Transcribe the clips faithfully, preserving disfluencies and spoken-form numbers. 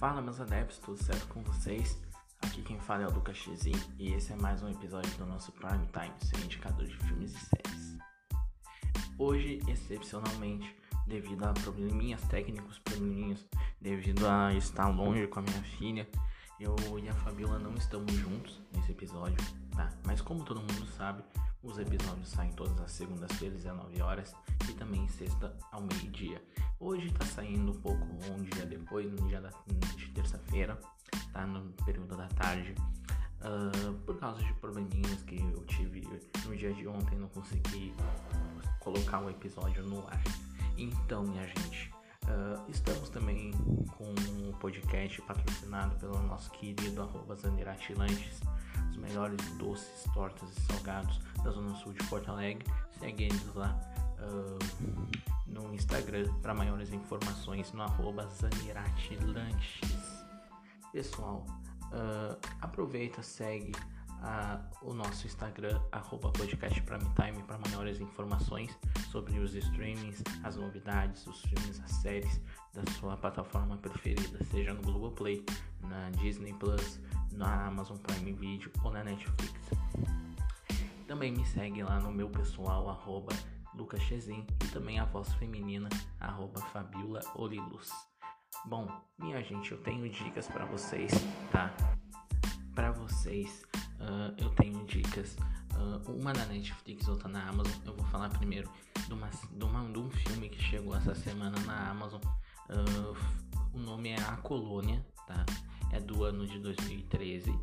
Fala, meus adeptos, tudo certo com vocês? Aqui quem fala é o Lucas Chizinho e esse é mais um episódio do nosso Prime Time, seu indicador de filmes e séries. Hoje, excepcionalmente, devido a probleminhas técnicos, probleminhas, devido a estar longe com a minha filha, eu e a Fabíola não estamos juntos nesse episódio, tá? Mas como todo mundo sabe, os episódios saem todas as segundas-feiras às nove horas e também sexta ao meio-dia. Hoje tá saindo um pouco um dia depois, no dia da, de terça-feira, tá? No período da tarde. Uh, por causa de probleminhas que eu tive no dia de ontem, não consegui colocar o episódio no ar. Então, minha gente, uh, estamos também com um podcast patrocinado pelo nosso querido arroba Zanirati Lanches, os melhores doces, tortas e salgados da Zona Sul de Porto Alegre. Segue eles lá uh, no Instagram para maiores informações no arroba Zanirati Lanches. Pessoal, Uh, aproveita, segue uh, o nosso Instagram arroba podcast Prime Time para maiores informações sobre os streamings, as novidades, os filmes, as séries da sua plataforma preferida, seja no Globoplay, na Disney Plus, na Amazon Prime Video ou na Netflix. Também me segue lá no meu pessoal arroba Lucas Chezin e também a voz feminina arroba Fabíola Oliluz. Bom, minha gente, eu tenho dicas pra vocês, tá? Pra vocês, uh, eu tenho dicas, uh, uma na Netflix, outra na Amazon. Eu vou falar primeiro de, uma, de, uma, de um filme que chegou essa semana na Amazon. Uh, o nome é A Colônia, tá? É do ano de dois mil e treze.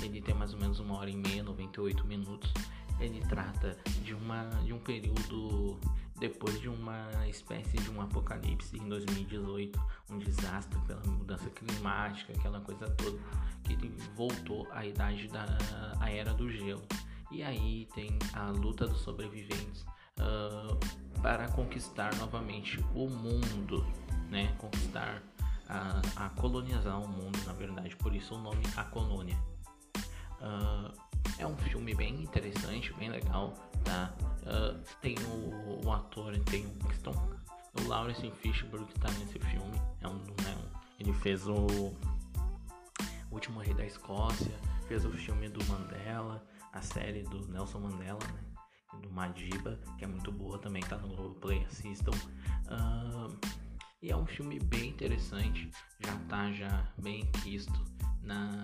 Ele tem mais ou menos uma hora e meia, noventa e oito minutos. Ele trata de, uma, de um período depois de uma espécie de um apocalipse em dois mil e dezoito, um desastre pela mudança climática, aquela coisa toda, que ele voltou à idade da à era do gelo. E aí tem a luta dos sobreviventes uh, para conquistar novamente o mundo, né? Conquistar, a, a colonizar o mundo, na verdade, por isso o nome A Colônia. Uh, É um filme bem interessante, bem legal, tá? Uh, tem o, o ator, tem o, estão, o Laurence Fishburne que tá nesse filme. É um, é um, ele fez o, o Último Rei da Escócia, fez o filme do Mandela, a série do Nelson Mandela, né? E do Madiba, que é muito boa também, tá no Globoplay, assistam. Uh, e é um filme bem interessante, já tá já bem quisto na...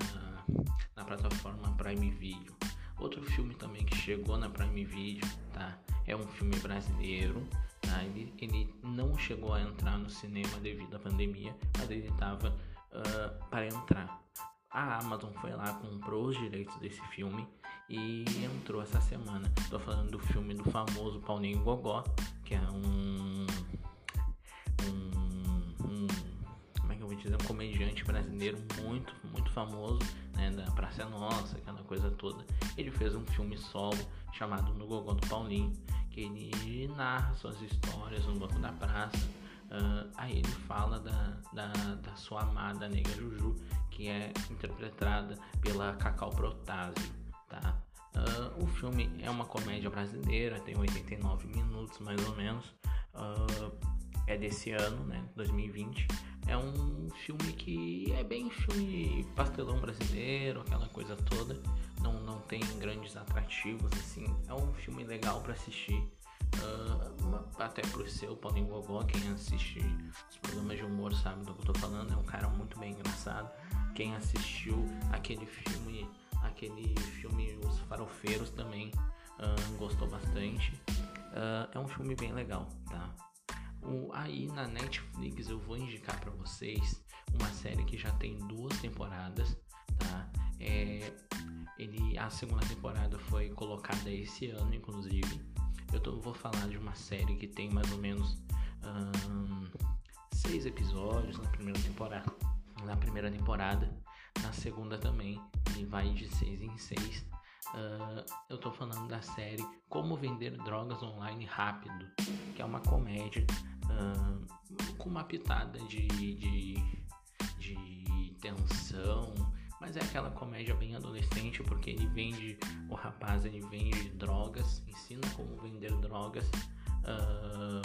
na plataforma Prime Video. Outro filme também que chegou na Prime Video, tá? É um filme brasileiro, tá? Ele, ele não chegou a entrar no cinema devido à pandemia, mas ele estava uh, para entrar. A Amazon foi lá, comprou os direitos desse filme e entrou essa semana. Estou falando do filme do famoso Paulinho Gogó, que é um, um, um como é que eu vou dizer, um comediante brasileiro muito, muito famoso, né, da Praça Nossa, aquela coisa toda. Ele fez um filme solo chamado No Gogó do Paulinho, que ele narra suas histórias no banco da praça. Uh, aí ele fala da, da, da sua amada Negra Juju, que é interpretada pela Cacau Protásio, tá? Uh, o filme é uma comédia brasileira, tem oitenta e nove minutos mais ou menos. Uh, é desse ano, né, dois mil e vinte. É um filme que é bem filme pastelão brasileiro, aquela coisa toda. Não, não tem grandes atrativos, assim. É um filme legal pra assistir. Uh, até pro seu Paulinho Gogó, quem assiste os programas de humor sabe do que eu tô falando. É um cara muito bem engraçado. Quem assistiu aquele filme, aquele filme Os Farofeiros também uh, gostou bastante. Uh, é um filme bem legal, tá? O, aí na Netflix eu vou indicar pra vocês uma série que já tem duas temporadas, tá? É, ele, a segunda temporada foi colocada esse ano, inclusive. Eu tô, vou falar de uma série que tem mais ou menos hum, seis episódios na primeira temporada. Na primeira temporada, na segunda também, ele vai de seis em seis. Uh, eu tô falando da série Como Vender Drogas Online Rápido, que é uma comédia uh, com uma pitada de, de, de tensão, mas é aquela comédia bem adolescente, porque ele vende, o rapaz ele vende drogas, ensina como vender drogas, uh,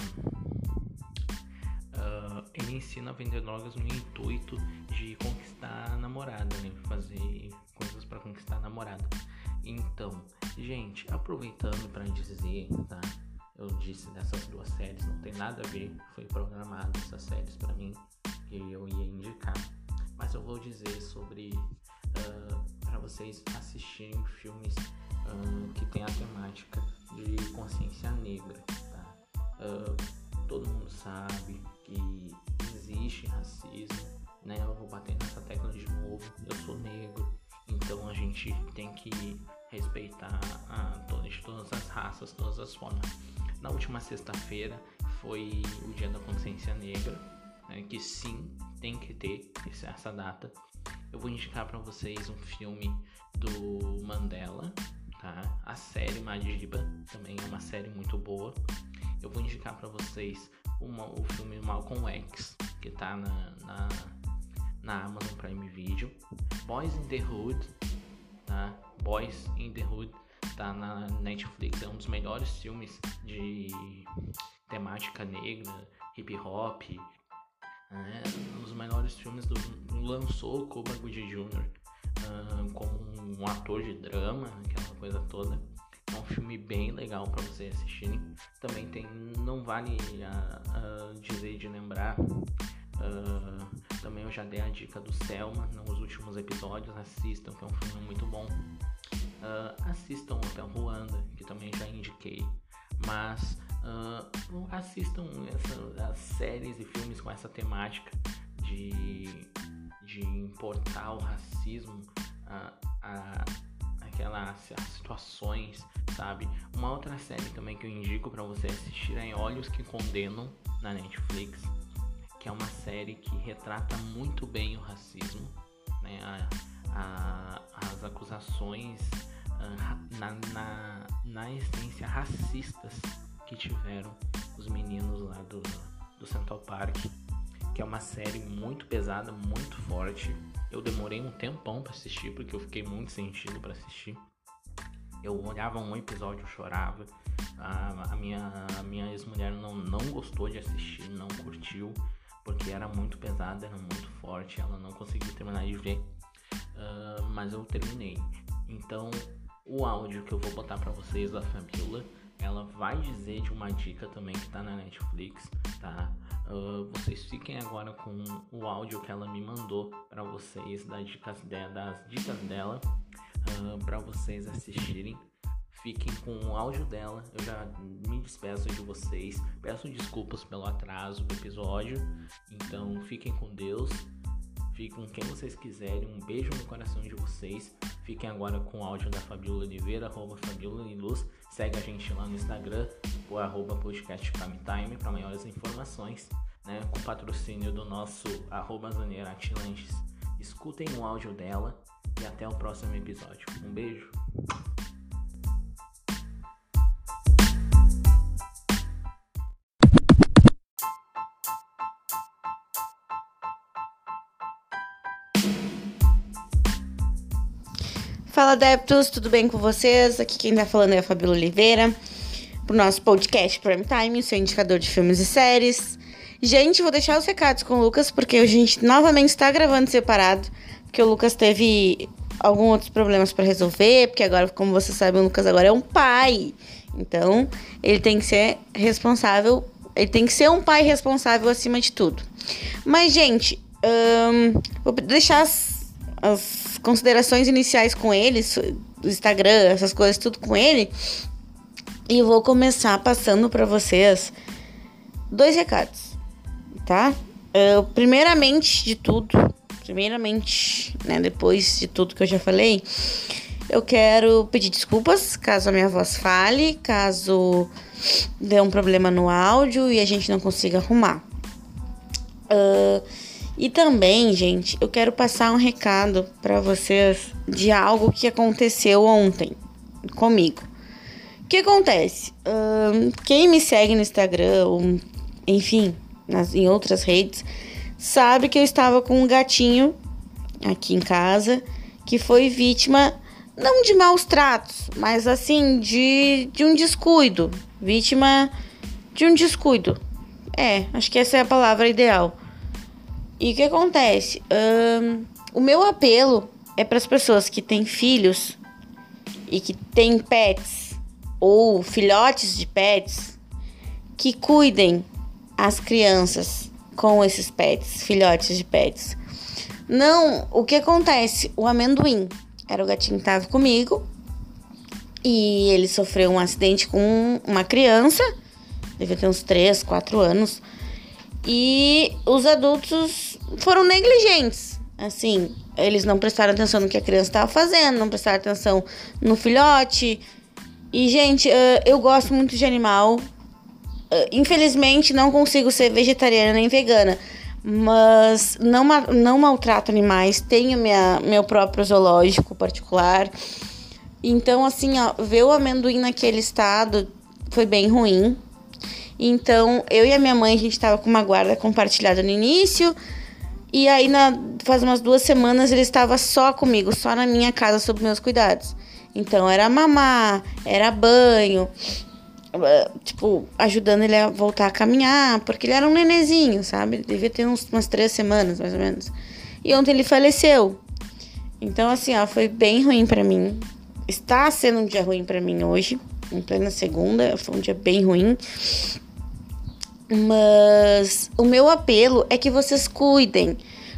uh, ele ensina a vender drogas no intuito de conquistar a namorada, né? Fazer coisas para conquistar a namorada. Então, gente, aproveitando para dizer, tá? Eu disse dessas duas séries, não tem nada a ver, foi programado essas séries para mim que eu ia indicar, mas eu vou dizer sobre uh, para vocês assistirem filmes uh, que tem a temática de consciência negra, tá? Uh, todo mundo sabe que existe racismo, né? Eu vou bater nessa tecla de novo, eu sou negro, então a gente tem que respeitar a, todas, todas as raças, todas as formas. Na última sexta-feira foi o Dia da Consciência Negra, né, que sim, tem que ter essa data. Eu vou indicar para vocês um filme do Mandela, tá? A série Madiba também é uma série muito boa. Eu vou indicar para vocês uma, o filme Malcolm X, que tá na, na, na Amazon Prime Video. Boys in the Hood, tá? Boys in the Hood tá na Netflix, é um dos melhores filmes de temática negra, hip hop, né? Um dos melhores filmes do lançou Cuba Gooding Júnior Uh, como um ator de drama, aquela coisa toda. É um filme bem legal para vocês assistirem. Também tem, não vale uh, uh, dizer de lembrar. Uh, também eu já dei a dica do Selma nos últimos episódios, assistam, que é um filme muito bom. Uh, assistam até Ruanda, que também já indiquei, mas uh, assistam essa, as séries e filmes com essa temática de, de importar o racismo a, a, aquelas as situações, sabe? Uma outra série também que eu indico para você assistir é Olhos que Condenam, na Netflix, que é uma série que retrata muito bem o racismo, né? a, a, as acusações uh, na, na, na essência racistas que tiveram os meninos lá do, do Central Park, que é uma série muito pesada, muito forte. Eu demorei um tempão para assistir, porque eu fiquei muito sentido para assistir. Eu olhava um episódio, eu chorava. A, a minha, a minha ex-mulher não, não gostou de assistir, não curtiu, porque era muito pesada, era muito forte, ela não conseguiu terminar de ver, uh, mas eu terminei. Então, o áudio que eu vou botar pra vocês da Fabíola, ela vai dizer de uma dica também que tá na Netflix, tá? Uh, vocês fiquem agora com o áudio que ela me mandou pra vocês, das dicas, de, das dicas dela, uh, pra vocês assistirem. Fiquem com o áudio dela, eu já me despeço de vocês, peço desculpas pelo atraso do episódio, então fiquem com Deus, fiquem com quem vocês quiserem, um beijo no coração de vocês, fiquem agora com o áudio da Fabíola Oliveira, arroba Fabíola e Luz, segue a gente lá no Instagram, ou arroba podcast Prime Time, para maiores informações, né, com patrocínio do nosso arroba Zanirati Lanches. Escutem o áudio dela e até o próximo episódio, um beijo! Fala, adeptos, tudo bem com vocês? Aqui quem tá falando é a Fabíola Oliveira, pro nosso podcast Prime Time, o seu indicador de filmes e séries. Gente, vou deixar os recados com o Lucas, porque a gente novamente tá gravando separado, porque o Lucas teve alguns outros problemas pra resolver, porque agora, como vocês sabem, o Lucas agora é um pai. Então, ele tem que ser responsável, ele tem que ser um pai responsável acima de tudo. Mas, gente, hum, vou deixar as... as considerações iniciais com ele, do Instagram, essas coisas, tudo com ele. E vou começar passando pra vocês dois recados, tá? Eu, primeiramente de tudo, primeiramente, né, depois de tudo que eu já falei, eu quero pedir desculpas caso a minha voz fale, caso dê um problema no áudio e a gente não consiga arrumar. Ahn... Uh, E também, gente, eu quero passar um recado pra vocês de algo que aconteceu ontem comigo. O que acontece? Uh, quem me segue no Instagram, ou, enfim, nas, em outras redes, sabe que eu estava com um gatinho aqui em casa que foi vítima, não de maus tratos, mas assim, de, de um descuido. Vítima de um descuido. É, acho que essa é a palavra ideal. E o que acontece? Um, o meu apelo é para as pessoas que têm filhos e que têm pets ou filhotes de pets, que cuidem as crianças com esses pets, filhotes de pets. Não, o que acontece? O Amendoim era o gatinho que estava comigo e ele sofreu um acidente com uma criança, devia ter uns três, quatro anos, e os adultos foram negligentes, assim, eles não prestaram atenção no que a criança estava fazendo, não prestaram atenção no filhote. E, gente, eu gosto muito de animal. Infelizmente, não consigo ser vegetariana nem vegana. Mas não, não maltrato animais. Tenho minha, meu próprio zoológico particular. Então, assim, ó, ver o Amendoim naquele estado foi bem ruim. Então, eu e a minha mãe, a gente tava com uma guarda compartilhada no início. E aí, na, faz umas duas semanas, ele estava só comigo, só na minha casa, sob meus cuidados. Então, era mamar, era banho, tipo, ajudando ele a voltar a caminhar, porque ele era um nenenzinho, sabe? Ele devia ter uns, umas três semanas, mais ou menos. E ontem ele faleceu. Então, assim, ó, foi bem ruim pra mim. Está sendo um dia ruim pra mim hoje, em plena segunda, foi um dia bem ruim. Mas o meu apelo é que vocês cuidem,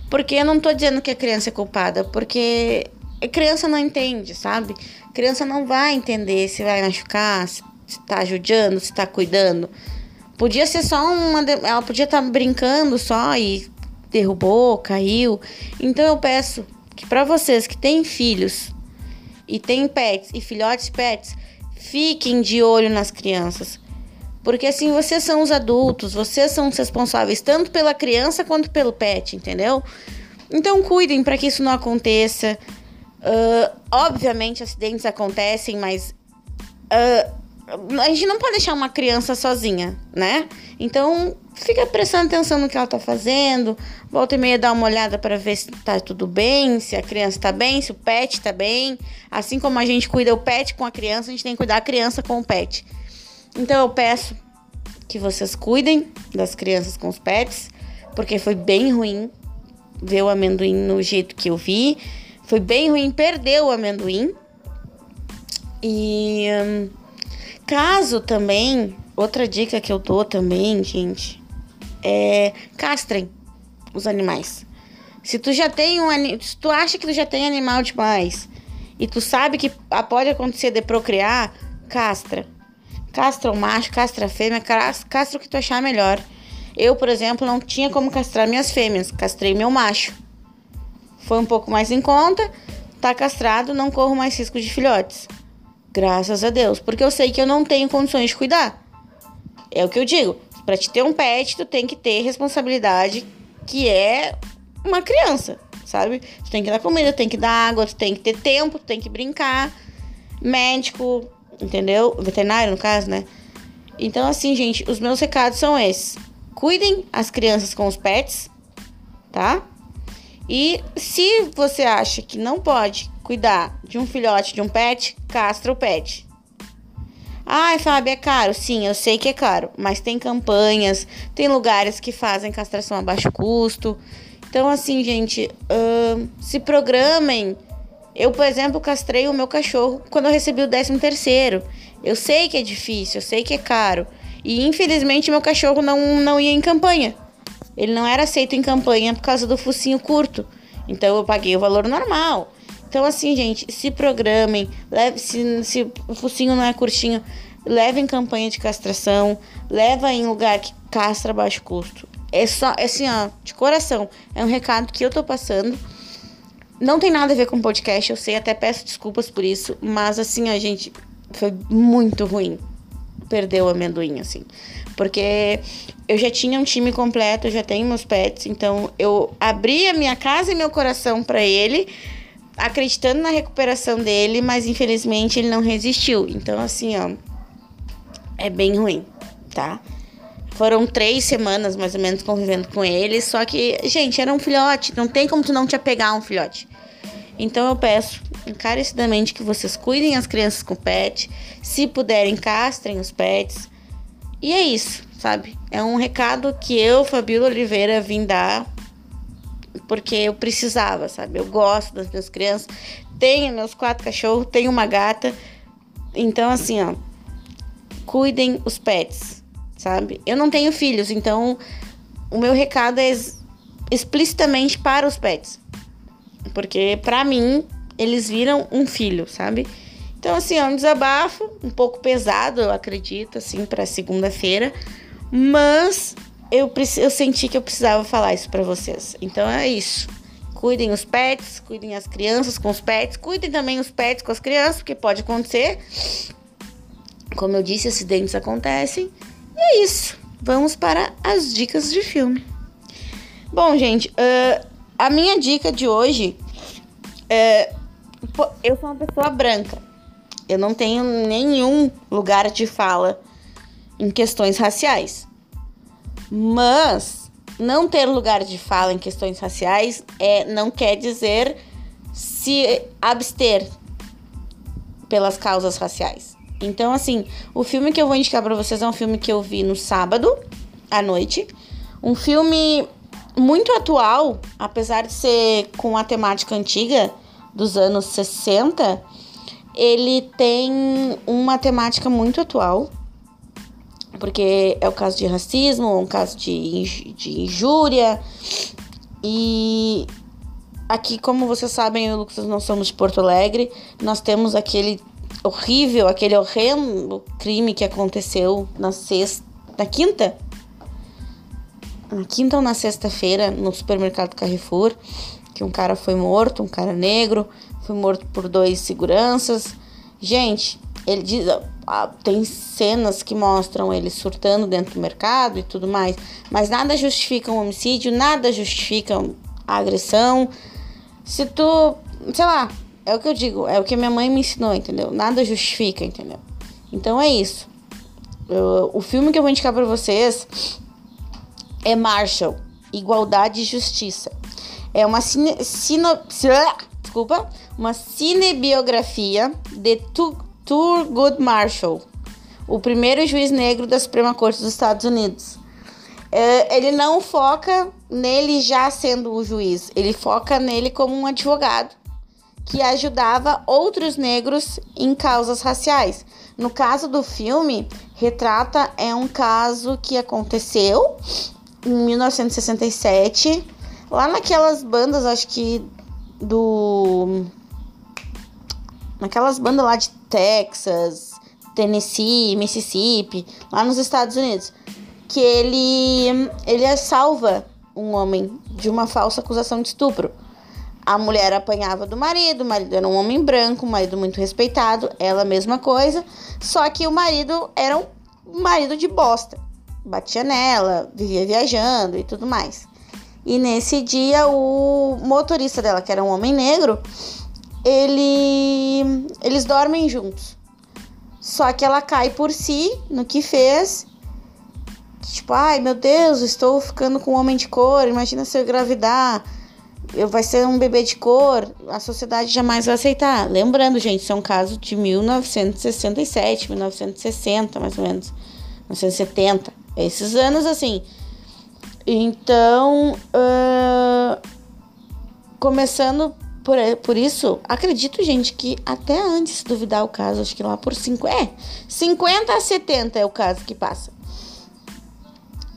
porque eu não tô dizendo que a criança é culpada, porque... A criança não entende, sabe? A criança não vai entender se vai machucar, se tá ajudando, se tá cuidando. Podia ser só uma... De... Ela podia estar brincando só e derrubou, caiu. Então eu peço que pra vocês que têm filhos e têm pets e filhotes pets, fiquem de olho nas crianças. Porque assim, vocês são os adultos, vocês são os responsáveis tanto pela criança quanto pelo pet, entendeu? Então cuidem pra que isso não aconteça. Uh, obviamente acidentes acontecem, mas uh, a gente não pode deixar uma criança sozinha, né? Então fica prestando atenção no que ela tá fazendo, volta e meia dá uma olhada para ver se tá tudo bem, se a criança tá bem, se o pet tá bem. Assim como a gente cuida o pet com a criança, a gente tem que cuidar a criança com o pet. Então eu peço que vocês cuidem das crianças com os pets, porque foi bem ruim ver o Amendoim no jeito que eu vi. Foi bem ruim, perdeu o Amendoim. E um, caso também, outra dica que eu dou também, gente, é castrem os animais. Se tu já tem um se tu acha que tu já tem animal demais e tu sabe que pode acontecer de procriar, castra. Castra o macho, castra a fêmea, castra o que tu achar melhor. Eu, por exemplo, não tinha como castrar minhas fêmeas, castrei meu macho. Foi um pouco mais em conta, tá castrado, não corro mais risco de filhotes. Graças a Deus, porque eu sei que eu não tenho condições de cuidar. É o que eu digo, pra te ter um pet, tu tem que ter responsabilidade, que é uma criança, sabe? Tu tem que dar comida, tu tem que dar água, tu tem que ter tempo, tu tem que brincar, médico, entendeu? Veterinário, no caso, né? Então, assim, gente, os meus recados são esses. Cuidem as crianças com os pets, tá? E se você acha que não pode cuidar de um filhote, de um pet, castra o pet. Ai, Fábio, é caro? Sim, eu sei que é caro, mas tem campanhas, tem lugares que fazem castração a baixo custo. Então, assim, gente, uh, se programem. Eu, por exemplo, castrei o meu cachorro quando eu recebi o décimo terceiro. Eu sei que é difícil, eu sei que é caro. E, infelizmente, meu cachorro não, não ia em campanha. Ele não era aceito em campanha por causa do focinho curto. Então, eu paguei o valor normal. Então, assim, gente, se programem. Leve, se, se o focinho não é curtinho, leve em campanha de castração. Leva em lugar que castra a baixo custo. É só, é assim, ó, de coração. É um recado que eu tô passando. Não tem nada a ver com podcast, eu sei. Até peço desculpas por isso. Mas, assim, ó, gente, foi muito ruim perder o Amendoim, assim. Porque eu já tinha um time completo, eu já tenho meus pets, então eu abri a minha casa e meu coração pra ele, acreditando na recuperação dele, mas infelizmente ele não resistiu. Então, assim, ó, é bem ruim, tá? Foram três semanas, mais ou menos, convivendo com ele, só que, gente, era um filhote, não tem como tu não te apegar a um filhote. Então eu peço encarecidamente que vocês cuidem as crianças com pet, se puderem castrem os pets, e é isso, sabe? É um recado que eu, Fabíola Oliveira, vim dar porque eu precisava, sabe? Eu gosto das minhas crianças, tenho meus quatro cachorros, tenho uma gata. Então, assim, ó, cuidem os pets, sabe? Eu não tenho filhos, então o meu recado é ex- explicitamente para os pets. Porque, pra mim, eles viram um filho, sabe? Então, assim, é um desabafo, um pouco pesado, eu acredito, assim, pra segunda-feira. Mas eu, eu senti que eu precisava falar isso pra vocês. Então, é isso. Cuidem os pets, cuidem as crianças com os pets. Cuidem também os pets com as crianças, porque pode acontecer. Como eu disse, acidentes acontecem. E é isso. Vamos para as dicas de filme. Bom, gente, uh, a minha dica de hoje... É, eu sou uma pessoa branca. Eu não tenho nenhum lugar de fala em questões raciais. Mas não ter lugar de fala em questões raciais é, não quer dizer se abster pelas causas raciais. Então, assim, o filme que eu vou indicar pra vocês é um filme que eu vi no sábado à noite. Um filme muito atual, apesar de ser com a temática antiga dos anos sessenta, ele tem uma temática muito atual, porque é o caso de racismo, é um caso de, de injúria, e aqui, como vocês sabem, eu e o Lucas não somos de Porto Alegre, nós temos aquele horrível, aquele horrendo crime que aconteceu na sexta, na quinta, na quinta ou na sexta-feira, no supermercado Carrefour, que um cara foi morto, um cara negro, foi morto por dois seguranças. Gente, ele diz, ó, tem cenas que mostram ele surtando dentro do mercado e tudo mais, mas nada justifica um homicídio, nada justifica a agressão. Se tu, sei lá, é o que eu digo, é o que minha mãe me ensinou, entendeu? Nada justifica, entendeu? Então é isso. Eu, o filme que eu vou indicar pra vocês... é Marshall, Igualdade e Justiça. É uma cine, sino, desculpa, uma cinebiografia de Thurgood Marshall, o primeiro juiz negro da Suprema Corte dos Estados Unidos. É, ele não foca nele já sendo um juiz, ele foca nele como um advogado que ajudava outros negros em causas raciais. No caso do filme, retrata é um caso que aconteceu em mil novecentos e sessenta e sete, lá naquelas bandas, acho que do... naquelas bandas lá de Texas, Tennessee, Mississippi, lá nos Estados Unidos, que ele, ele salva um homem de uma falsa acusação de estupro. A mulher apanhava do marido, o marido era um homem branco, um marido muito respeitado, ela mesma coisa, só que o marido era um marido de bosta, batia nela, vivia viajando e tudo mais. E nesse dia o motorista dela, que era um homem negro, ele, eles dormem juntos, só que ela cai por si no que fez, tipo, ai meu Deus, estou ficando com um homem de cor, imagina se eu engravidar. Eu vai ser um bebê de cor, a sociedade jamais vai aceitar. Lembrando, gente, isso é um caso de mil novecentos e sessenta e sete, mil novecentos e sessenta, mais ou menos, mil novecentos e setenta, esses anos, assim. Então, uh, começando por, por isso, acredito, gente, que até antes de duvidar o caso, acho que lá por cinquenta, é, cinquenta a setenta é o caso que passa.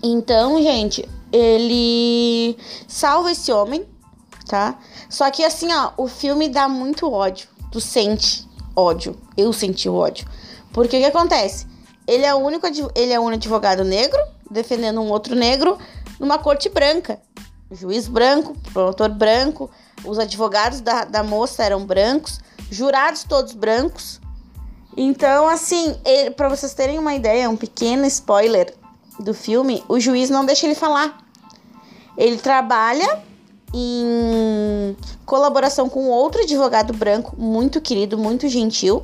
Então, gente, ele salva esse homem, tá? Só que assim, ó, o filme dá muito ódio. Tu sente ódio. Eu senti o ódio. Porque o que acontece? Ele é o único, ele é um advogado negro defendendo um outro negro numa corte branca. Juiz branco, promotor branco, os advogados da, da moça eram brancos, jurados todos brancos. Então, assim, ele, pra vocês terem uma ideia, um pequeno spoiler do filme, o juiz não deixa ele falar. Ele trabalha em colaboração com outro advogado branco, muito querido, muito gentil.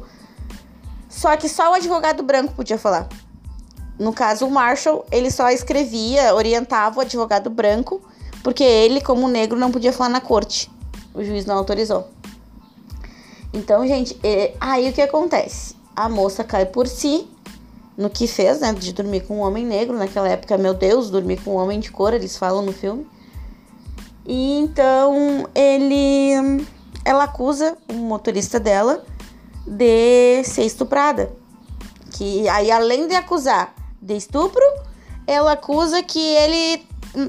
Só que só o advogado branco podia falar. No caso, o Marshall, ele só escrevia, orientava o advogado branco, porque ele, como negro, não podia falar na corte. O juiz não autorizou. Então, gente, é... aí o que acontece? A moça cai por si no que fez, né? De dormir com um homem negro. Naquela época, meu Deus, dormir com um homem de cor, eles falam no filme. E então ele, ela acusa o motorista dela de ser estuprada. Que aí, além de acusar de estupro, ela acusa que ele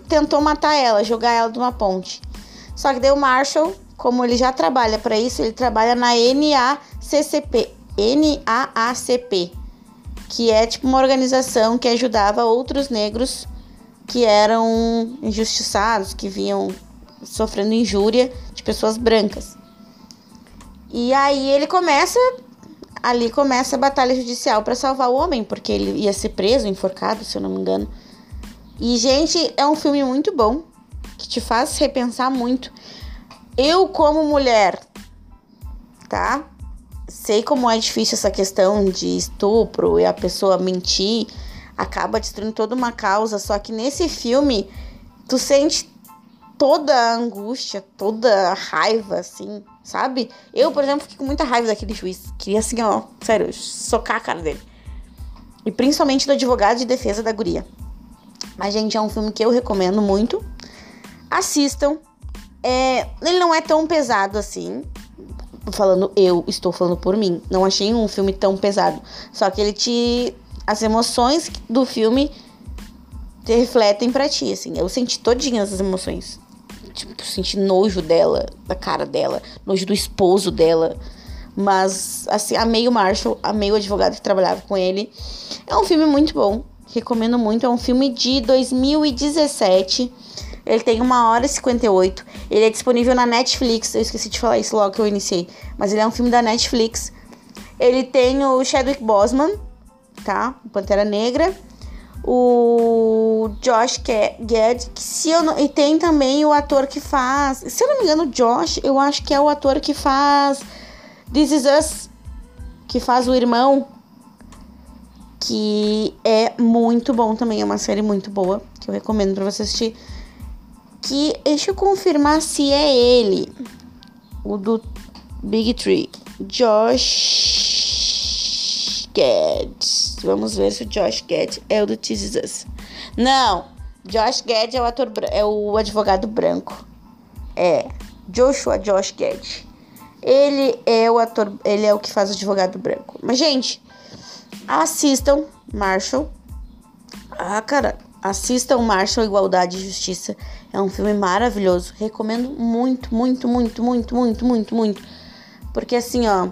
tentou matar ela, jogar ela de uma ponte. Só que daí o Marshall, como ele já trabalha para isso, ele trabalha na N A A C P, que é tipo uma organização que ajudava outros negros que eram injustiçados, que vinham sofrendo injúria de pessoas brancas. E aí ele começa... Ali começa a batalha judicial para salvar o homem, porque ele ia ser preso, enforcado, se eu não me engano. E, gente, é um filme muito bom, que te faz repensar muito. Eu, como mulher, tá? Sei como é difícil essa questão de estupro e a pessoa mentir, acaba destruindo toda uma causa, só que nesse filme, tu sente toda a angústia, toda a raiva, assim, sabe? Eu, por exemplo, fiquei com muita raiva daquele juiz. Queria, assim, ó, sério, socar a cara dele. E principalmente do advogado de defesa da guria. Mas, gente, é um filme que eu recomendo muito. Assistam. É, ele não é tão pesado assim. Falando, eu estou falando por mim. Não achei um filme tão pesado. Só que ele te... As emoções do filme te refletem pra ti, assim. Eu senti todinhas as emoções. Tipo, senti nojo dela, da cara dela, nojo do esposo dela. Mas, assim, amei o Marshall, amei o advogado que trabalhava com ele. É um filme muito bom, recomendo muito. É um filme de dois mil e dezessete. Ele tem uma hora e cinquenta e oito. Ele é disponível na Netflix. Eu esqueci de falar isso logo que eu iniciei. Mas ele é um filme da Netflix. Ele tem o Chadwick Boseman, tá? O Pantera Negra. O Josh Gad, que se eu não, e tem também o ator que faz, se eu não me engano, o Josh, eu acho que é o ator que faz This is Us, que faz o irmão, que é muito bom também, é uma série muito boa, que eu recomendo pra você assistir, que, deixa eu confirmar se é ele, o do Big Three, Josh Gad. Vamos ver se o Josh Gad é o do This Is Us. Não, Josh Gad é o, ator, é o advogado branco. É, Joshua Josh Gad. Ele é o ator, ele é o que faz o advogado branco. Mas, gente, assistam Marshall. Ah, cara, assistam Marshall, Igualdade e Justiça. É um filme maravilhoso. Recomendo muito, muito, muito, muito, muito, muito, muito. Porque, assim, ó...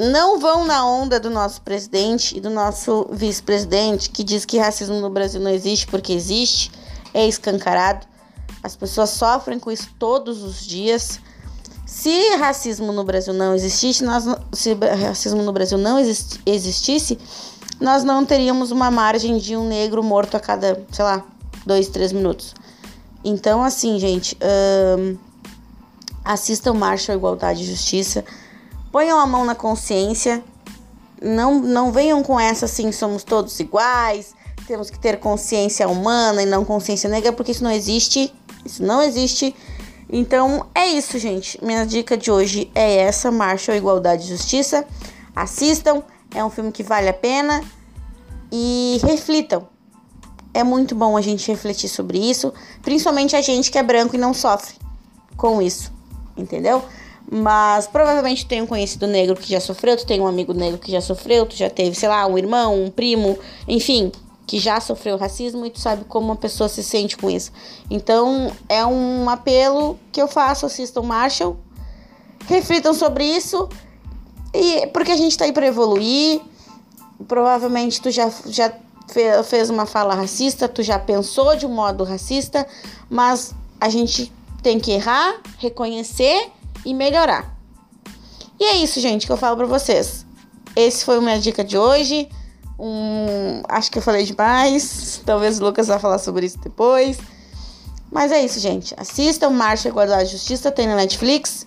Não vão na onda do nosso presidente e do nosso vice-presidente, que diz que racismo no Brasil não existe, porque existe, é escancarado. As pessoas sofrem com isso todos os dias. Se racismo no Brasil não existisse, nós não, se racismo no Brasil não existi, existisse, nós não teríamos uma margem de um negro morto a cada, sei lá, dois, três minutos. Então, assim, gente, hum, assistam Marcha, Igualdade e Justiça. Ponham a mão na consciência, não, não venham com essa assim, somos todos iguais, temos que ter consciência humana e não consciência negra, porque isso não existe, isso não existe. Então é isso, gente, minha dica de hoje é essa, Marcha, Igualdade e Justiça, assistam, é um filme que vale a pena e reflitam, é muito bom a gente refletir sobre isso, principalmente a gente que é branco e não sofre com isso, entendeu? Mas provavelmente tu tem um conhecido negro que já sofreu, tu tem um amigo negro que já sofreu, tu já teve, sei lá, um irmão, um primo, enfim, que já sofreu racismo e tu sabe como uma pessoa se sente com isso. Então, é um apelo que eu faço, assistam Marshall, reflitam sobre isso, e porque a gente tá aí pra evoluir, provavelmente tu já, já fez uma fala racista, tu já pensou de um modo racista, mas a gente tem que errar, reconhecer... e melhorar. E é isso, gente, que eu falo pra vocês. Esse foi a minha dica de hoje. Um, acho que eu falei demais. Talvez o Lucas vá falar sobre isso depois. Mas é isso, gente. Assistam Marcha, Igualdade e Justiça. Tem na Netflix.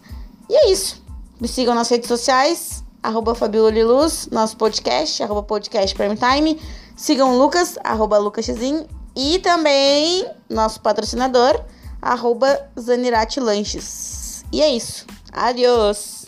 E é isso. Me sigam nas redes sociais. Arroba Fabíola Luz. Nosso podcast. Arroba podcast Prime Time. Sigam o Lucas. Arroba Lucas Chizinho. E também nosso patrocinador. Arroba Zanirati Lanches. E é isso. Adiós!